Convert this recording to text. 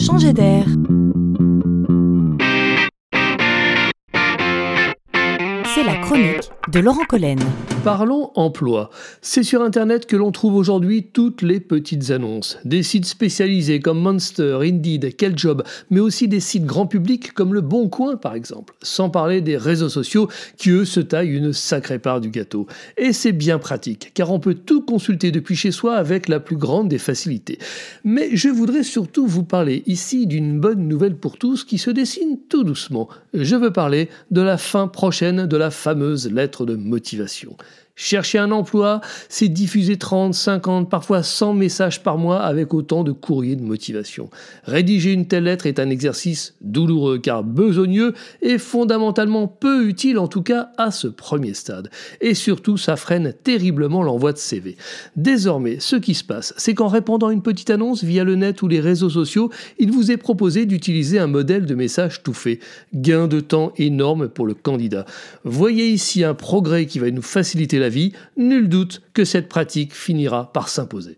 Changer d'air. C'est la chronique de Laurent Collen. Parlons emploi. C'est sur Internet que l'on trouve aujourd'hui toutes les petites annonces. Des sites spécialisés comme Monster, Indeed, Keljob, mais aussi des sites grand public comme Le Bon Coin par exemple. Sans parler des réseaux sociaux qui eux se taillent une sacrée part du gâteau. Et c'est bien pratique car on peut tout consulter depuis chez soi avec la plus grande des facilités. Mais je voudrais surtout vous parler ici d'une bonne nouvelle pour tous qui se dessine tout doucement. Je veux parler de la fin prochaine de la fameuse lettre de motivation. Chercher un emploi, c'est diffuser 30, 50, parfois 100 messages par mois avec autant de courriers de motivation. Rédiger une telle lettre est un exercice douloureux car besogneux et fondamentalement peu utile en tout cas à ce premier stade. Et surtout, ça freine terriblement l'envoi de CV. Désormais, ce qui se passe, c'est qu'en répandant une petite annonce via le net ou les réseaux sociaux, il vous est proposé d'utiliser un modèle de message tout fait. Gain de temps énorme pour le candidat. Voyez ici un progrès qui va nous faciliter la vie, nul doute que cette pratique finira par s'imposer.